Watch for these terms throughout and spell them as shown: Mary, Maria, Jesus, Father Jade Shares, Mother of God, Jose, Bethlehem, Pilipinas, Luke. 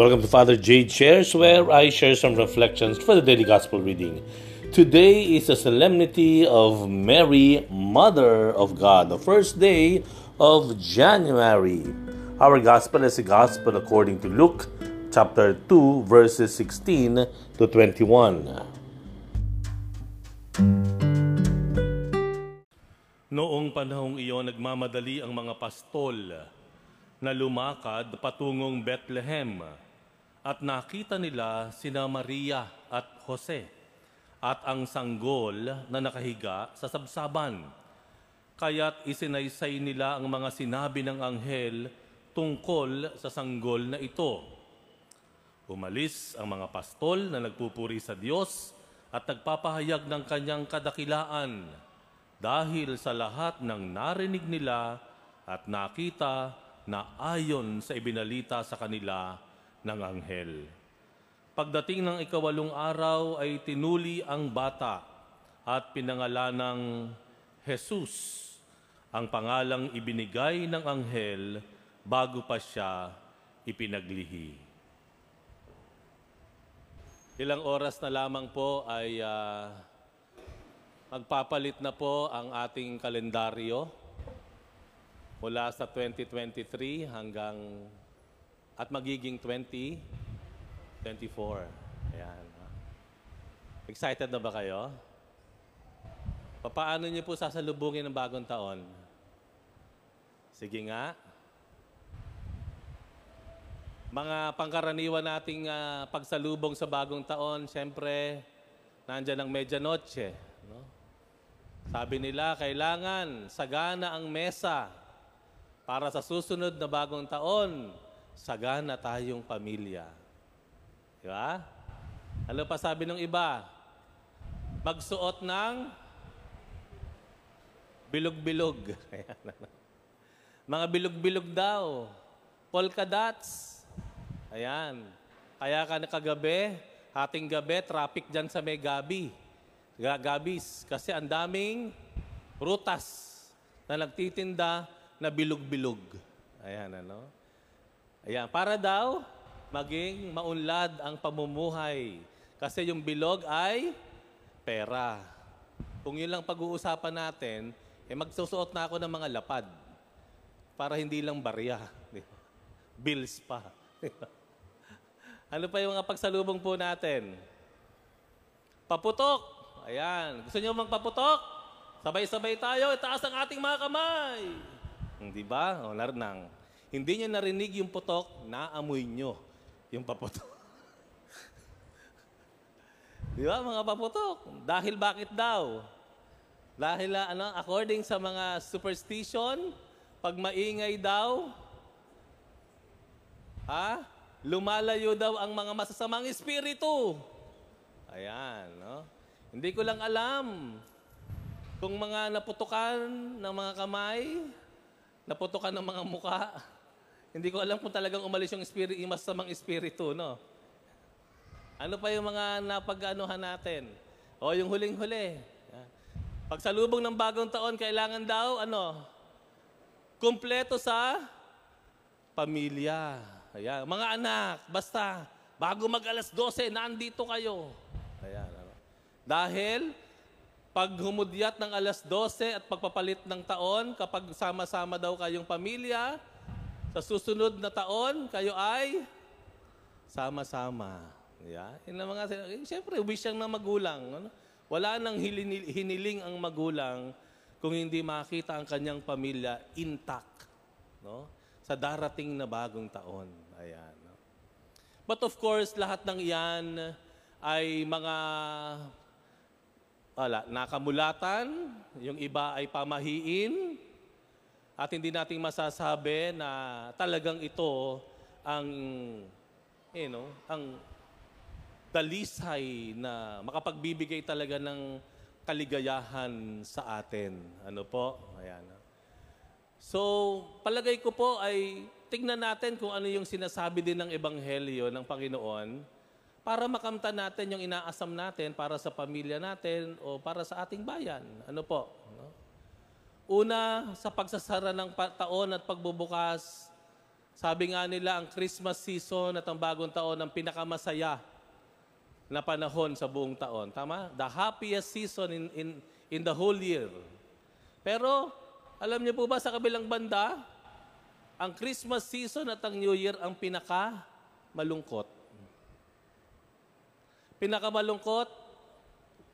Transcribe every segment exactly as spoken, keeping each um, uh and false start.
Welcome to Father Jade Shares, where I share some reflections for the daily gospel reading. Today is the solemnity of Mary, Mother of God, the first day of January. Our gospel is a gospel according to Luke chapter two, verses sixteen to twenty-one. Noong panahong iyon, nagmamadali ang mga pastol na lumakad patungong Bethlehem, at nakita nila sina Maria at Jose at ang sanggol na nakahiga sa sabsaban. Kaya't isinaysay nila ang mga sinabi ng anghel tungkol sa sanggol na ito. Umalis ang mga pastol na nagpupuri sa Diyos at nagpapahayag ng kanyang kadakilaan dahil sa lahat ng narinig nila at nakita na ayon sa ibinalita sa kanila ng anghel. Pagdating ng ikawalong araw ay tinuli ang bata at pinangalan ng Jesus, ang pangalang ibinigay ng anghel bago pa siya ipinaglihi. Ilang oras na lamang po ay uh, magpapalit na po ang ating kalendaryo. Mula sa twenty twenty-three hanggang at magiging twenty twenty-four. Ayan. Excited na ba kayo? Paano niyo po sasalubungin ang bagong taon? Sige nga. Mga pangkaraniwan nating uh, pagsalubong sa bagong taon, siyempre, nandiyan ang medianoche. No? Sabi nila, kailangan sagana ang mesa. Para sa susunod na bagong taon, sagana tayong pamilya. Di ba? Ano pa sabi ng iba? Magsuot ng bilog-bilog. Mga bilog-bilog daw. Polka dots. Ayan. Kaya ka na kagabi, hating gabi, traffic dyan sa may gabi. Gabis. Kasi ang daming prutas na nagtitinda na bilog-bilog. Ayan, ano? Ayan, para daw maging maunlad ang pamumuhay. Kasi yung bilog ay pera. Kung yun lang pag-uusapan natin, eh magsusuot na ako ng mga lapad. Para hindi lang barya. Bills pa. Ano pa yung mga pagsalubong po natin? Paputok. Ayan. Gusto nyo magpaputok? Sabay-sabay tayo. Itaas ang ating mga kamay. Di ba? O, larnang. Hindi niya narinig yung putok, naamoy nyo yung paputok. Di ba, mga paputok? Dahil bakit daw? Dahil, ano, according sa mga superstition, pag maingay daw, ha? Lumalayo daw ang mga masasamang espiritu. Ayan, no? Hindi ko lang alam kung mga naputukan ng mga kamay, naputukan ng mga muka. Hindi ko alam kung talagang umalis yung espiritu, yung masamang espiritu, no? Ano pa yung mga napag-anuhan natin? O, yung huling-huli. Pagsalubong ng bagong taon, kailangan daw, ano, kumpleto sa pamilya. Ayan. Mga anak, basta, bago mag-alas dose, nandito kayo. Ayan. Ano? Dahil, pag humudyat ng alas dose at pagpapalit ng taon, kapag sama-sama daw kayong pamilya, sa susunod na taon, kayo ay sama-sama. Yeah. Siyempre, wish ang mga magulang. Ano? Wala nang hiniling ang magulang kung hindi makita ang kanyang pamilya intact, no? Sa darating na bagong taon. Ayan, no? But of course, lahat ng iyan ay mga... Wala, nakamulatan, yung iba ay pamahiin, at hindi natin masasabi na talagang ito ang, you know, ang dalisay na makapagbibigay talaga ng kaligayahan sa atin. Ano po? Ayan. So, palagay ko po ay tignan natin kung ano yung sinasabi din ng Ebanghelyo ng Panginoon, para makamtan natin yung inaasam natin para sa pamilya natin o para sa ating bayan. Ano po? Una, sa pagsasara ng taon at pagbubukas Sabi nga nila, ang Christmas season at ang bagong taon ang pinakamasaya na panahon sa buong taon. Tama? The happiest season in, in, in the whole year. Pero, alam niyo po ba, sa kabilang banda, ang Christmas season at ang New Year ang pinakamalungkot. Pinakamalungkot,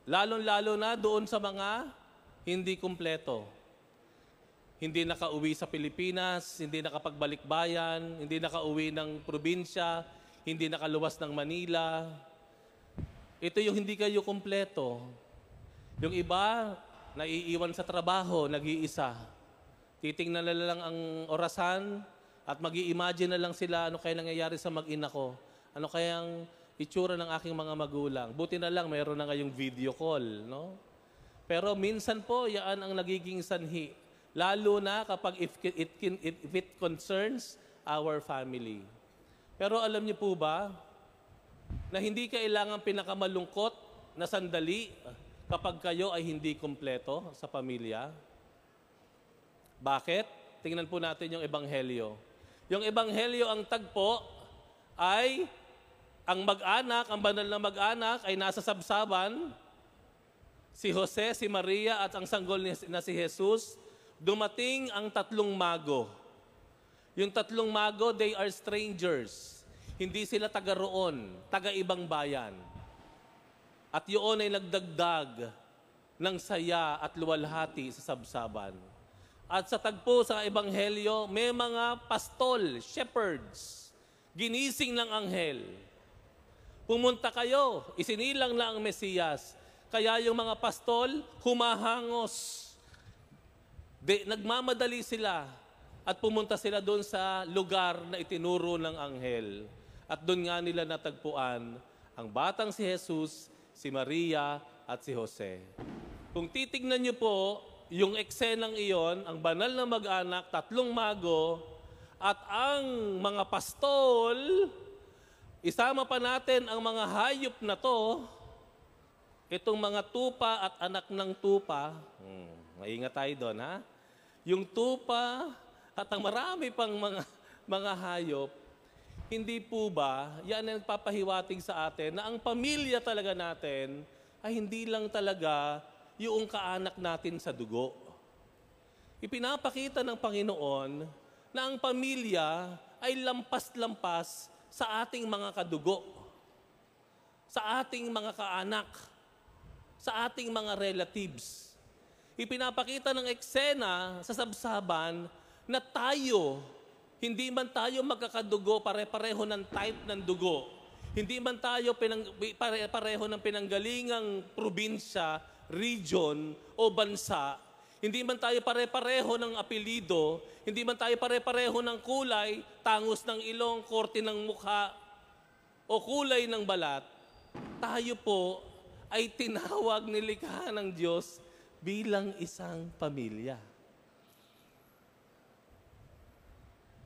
lalong-lalo na doon sa mga hindi kumpleto. Hindi nakauwi sa Pilipinas, hindi nakapagbalik bayan, hindi nakauwi ng probinsya, hindi nakaluwas ng Manila. Ito yung hindi kayo kumpleto. Yung iba, naiiwan sa trabaho, nag-iisa. Titingnan na lang ang orasan at mag-i-imagine na lang sila ano kaya nangyayari sa mag-ina ko. Ano kaya ang itsura ng aking mga magulang. Buti na lang, mayroon na ngayong video call. No? Pero minsan po, yan ang nagiging sanhi. Lalo na kapag if it, it, if it concerns our family. Pero alam niyo po ba na hindi kailangan pinakamalungkot na sandali kapag kayo ay hindi kumpleto sa pamilya? Bakit? Tingnan po natin yung Ebanghelyo. Yung Ebanghelyo ang tagpo ay ang mag-anak, ang banal na mag-anak ay nasa sabsaban. Si Jose, si Maria at ang sanggol na si Jesus. Dumating ang tatlong mago. Yung tatlong mago, they are strangers. Hindi sila taga roon, taga ibang bayan. At yun ay nagdagdag ng saya at luwalhati sa sabsaban. At sa tagpo sa Ebanghelyo, may mga pastol, shepherds, ginising ng anghel. Pumunta kayo, isinilang na ang Mesiyas. Kaya yung mga pastol, humahangos. De, nagmamadali sila at pumunta sila doon sa lugar na itinuro ng anghel. At doon nga nila natagpuan ang batang si Jesus, si Maria at si Jose. Kung titignan niyo po yung eksenang iyon, ang banal na mag-anak, tatlong mago, at ang mga pastol, isama pa natin ang mga hayop na to, itong mga tupa at anak ng tupa, hmm, maingat tayo doon ha, yung tupa at ang marami pang mga, mga hayop, hindi po ba yan ang nagpapahiwatig sa atin na ang pamilya talaga natin ay hindi lang talaga yung kaanak natin sa dugo. Ipinapakita ng Panginoon na ang pamilya ay lampas-lampas sa ating mga kadugo, sa ating mga kaanak, sa ating mga relatives. Ipinapakita ng eksena sa sabsaban na tayo, hindi man tayo magkakadugo, pare-pareho ng type ng dugo. Hindi man tayo pinang, pare-pareho ng pinanggalingang probinsya, region o bansa. Hindi man tayo pare-pareho ng apelido. Hindi man tayo pare-pareho ng kulay, tangos ng ilong, korte ng mukha o kulay ng balat. Tayo po ay tinawag nilikha ng Diyos bilang isang pamilya.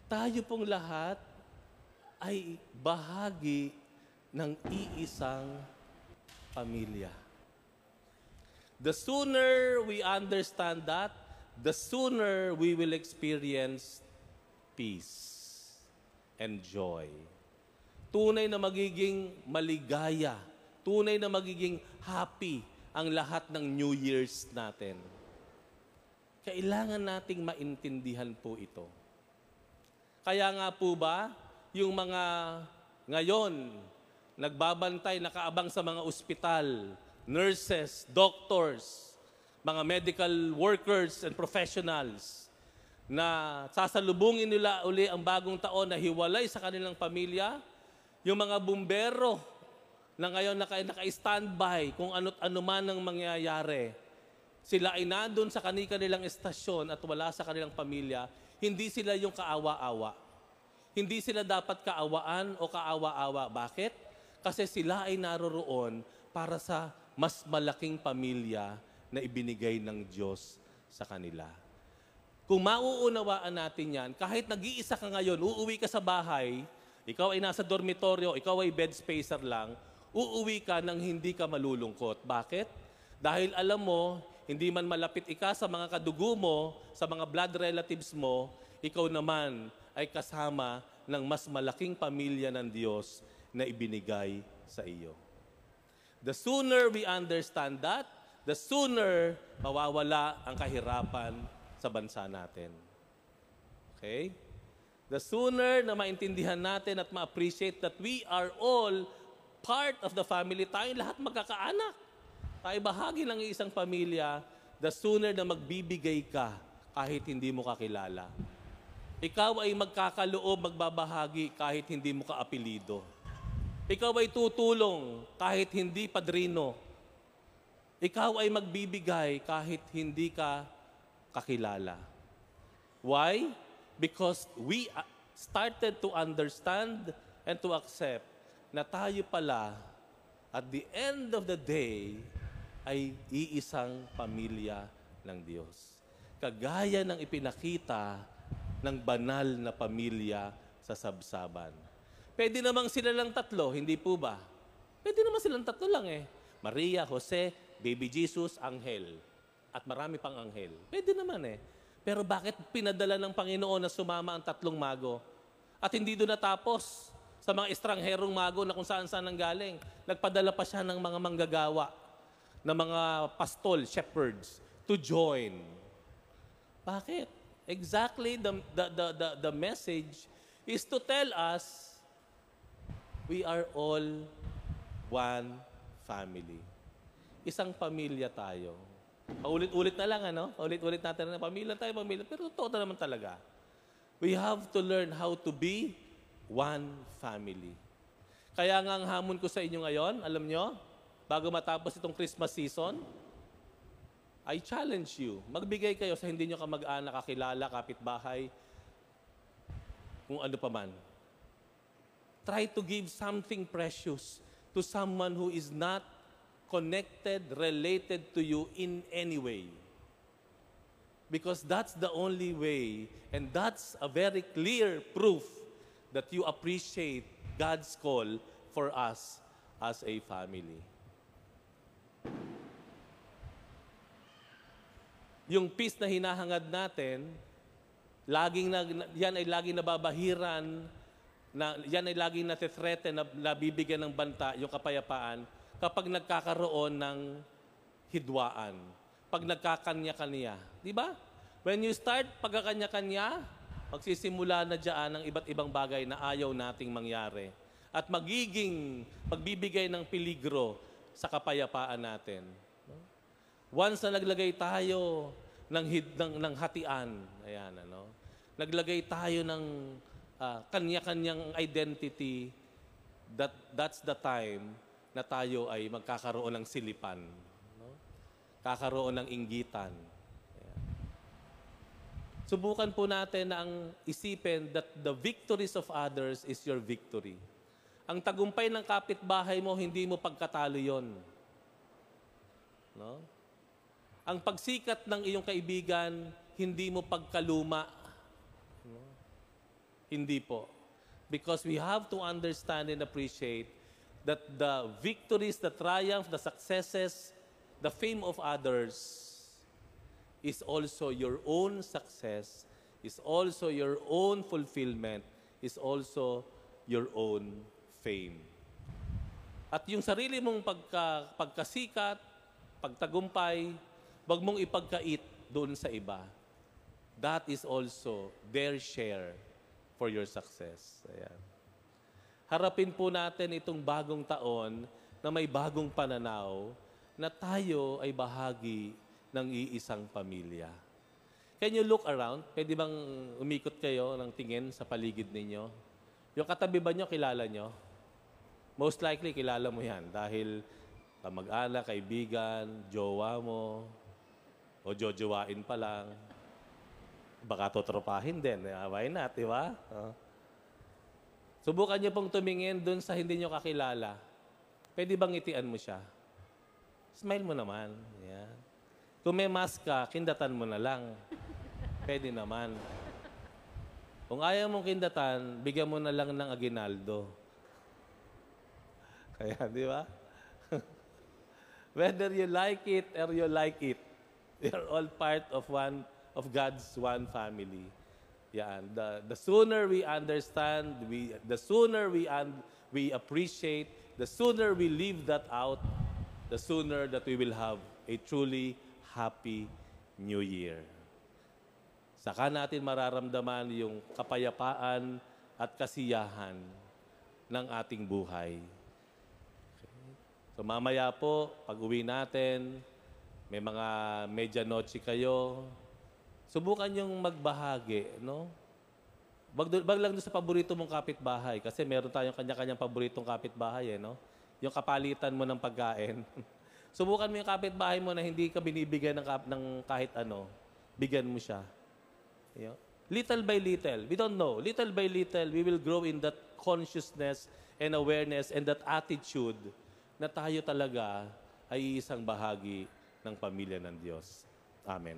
Tayo pong lahat ay bahagi ng iisang pamilya. The sooner we understand that, the sooner we will experience peace and joy. Tunay na magiging maligaya, tunay na magiging happy ang lahat ng New Year's natin. Kailangan nating maintindihan po ito. Kaya nga po ba, yung mga ngayon, nagbabantay, nakaabang sa mga ospital, nurses, doctors, mga medical workers and professionals, na sasalubungin nila uli ang bagong taon na hiwalay sa kanilang pamilya, yung mga bumbero, na ngayon naka, naka-standby kung ano't ano man ang mangyayari. Sila ay nandun sa kanilang estasyon at wala sa kanilang pamilya. Hindi sila yung kaawa-awa. Hindi sila dapat kaawaan o kaawa-awa. Bakit? Kasi sila ay naroroon para sa mas malaking pamilya na ibinigay ng Diyos sa kanila. Kung mauunawaan natin yan, kahit nag-iisa ka ngayon, uuwi ka sa bahay, ikaw ay nasa dormitoryo, ikaw ay bed spacer lang, uuwi ka nang hindi ka malulungkot. Bakit? Dahil alam mo, hindi man malapit ika sa mga kadugo mo, sa mga blood relatives mo, ikaw naman ay kasama ng mas malaking pamilya ng Diyos na ibinigay sa iyo. The sooner we understand that, the sooner mawawala ang kahirapan sa bansa natin. Okay? The sooner na maintindihan natin at ma-appreciate that we are all part of the family, tayong lahat magkakaanak, tayo bahagi ng isang pamilya, the sooner na magbibigay ka kahit hindi mo kakilala. Ikaw ay magkakaloob, magbabahagi kahit hindi mo kaapelido. Ikaw ay tutulong kahit hindi padrino. Ikaw ay magbibigay kahit hindi ka kakilala. Why? Because we started to understand and to accept na tayo pala, at the end of the day, ay iisang pamilya ng Diyos. Kagaya ng ipinakita ng banal na pamilya sa sabsaban. Pwede namang sila lang tatlo, hindi po ba? Pwede naman silang tatlo lang eh. Maria, Jose, Baby Jesus, Anghel. At marami pang anghel. Pwede naman eh. Pero bakit pinadala ng Panginoon na sumama ang tatlong mago? At hindi doon natapos sa mga estrangherong mago na kung saan-saan ang galing. Nagpadala pa siya ng mga manggagawa, ng mga pastol, shepherds, to join. Bakit? Exactly the, the, the, the, the message is to tell us we are all one family. Isang pamilya tayo. Paulit-ulit na lang, ano? Paulit-ulit natin na pamilya tayo, pamilya. Pero totoo na naman talaga. We have to learn how to be one family. Kaya nga ang hamon ko sa inyo ngayon, alam nyo, bago matapos itong Christmas season, I challenge you. Magbigay kayo sa hindi nyo kamag-anak, kakilala, kapitbahay, kung ano pa man. Try to give something precious to someone who is not connected, related to you in any way. Because that's the only way, and that's a very clear proof that you appreciate God's call for us as a family. Yung peace na hinahangad natin, laging na, yan ay laging nababahiran, na, yan ay laging natithreaten, na nabibigyan ng banta, yung kapayapaan, kapag nagkakaroon ng hidwaan, pag nagkakanya-kanya. Di ba? When you start pagkakanya-kanya, magsisimula na dyan ang iba't ibang bagay na ayaw nating mangyari. At magiging pagbibigay ng peligro sa kapayapaan natin. Once na naglagay tayo ng, hid, ng, ng hatian, ayan, ano? Naglagay tayo ng uh, kanya-kanyang identity, that, that's the time na tayo ay magkakaroon ng silipan, no? Kakaroon ng inggitan. Ayan. Subukan po natin na ang isipin that the victories of others is your victory. Ang tagumpay ng kapitbahay mo, hindi mo pagkatalo yon, no? Ang pagsikat ng iyong kaibigan, hindi mo pagkaluma. Hindi po. Because we have to understand and appreciate that the victories, the triumph, the successes, the fame of others is also your own success, is also your own fulfillment, is also your own fame. At yung sarili mong pagka, pagkasikat, pagtagumpay, huwag mong ipagkait doon sa iba. That is also their share for your success. Ayan. Harapin po natin itong bagong taon na may bagong pananaw na tayo ay bahagi ng iisang pamilya. Can you look around? Pwede bang umikot kayo ng tingin sa paligid ninyo? Yung katabi ba nyo, kilala nyo? Most likely, kilala mo yan dahil kamag-anak, kaibigan, jowa mo, o jojowain pa lang. Baka totropahin din. Why not, di ba? Uh. Subukan niyo pong tumingin dun sa hindi niyo kakilala. Pwede bang ngitian mo siya? Smile mo naman. Yeah. Kung may mask ka, kindatan mo na lang. Pwede naman. Kung ayaw mong kindatan, bigyan mo na lang ng aginaldo. Kaya, di ba? Whether you like it or you like it, we are all part of one of God's one family. Yan. The, the sooner we understand, we, the sooner we, un, we appreciate, the sooner we leave that out, the sooner that we will have a truly happy New Year. Saka natin mararamdaman yung kapayapaan at kasiyahan ng ating buhay. So mamaya po, pag-uwi natin, may mga medianoche kayo, subukan yung magbahagi, no? Wag, wag lang doon sa paborito mong kapitbahay, kasi meron tayong kanya-kanyang paboritong kapitbahay, eh, no? Yung kapalitan mo ng pagkain. Subukan mo yung kapitbahay mo na hindi ka binibigyan ng, kap ng kahit ano, bigyan mo siya. You know? Little by little, we don't know, little by little, we will grow in that consciousness and awareness and that attitude na tayo talaga ay isang bahagi ng pamilya ng Diyos. Amen.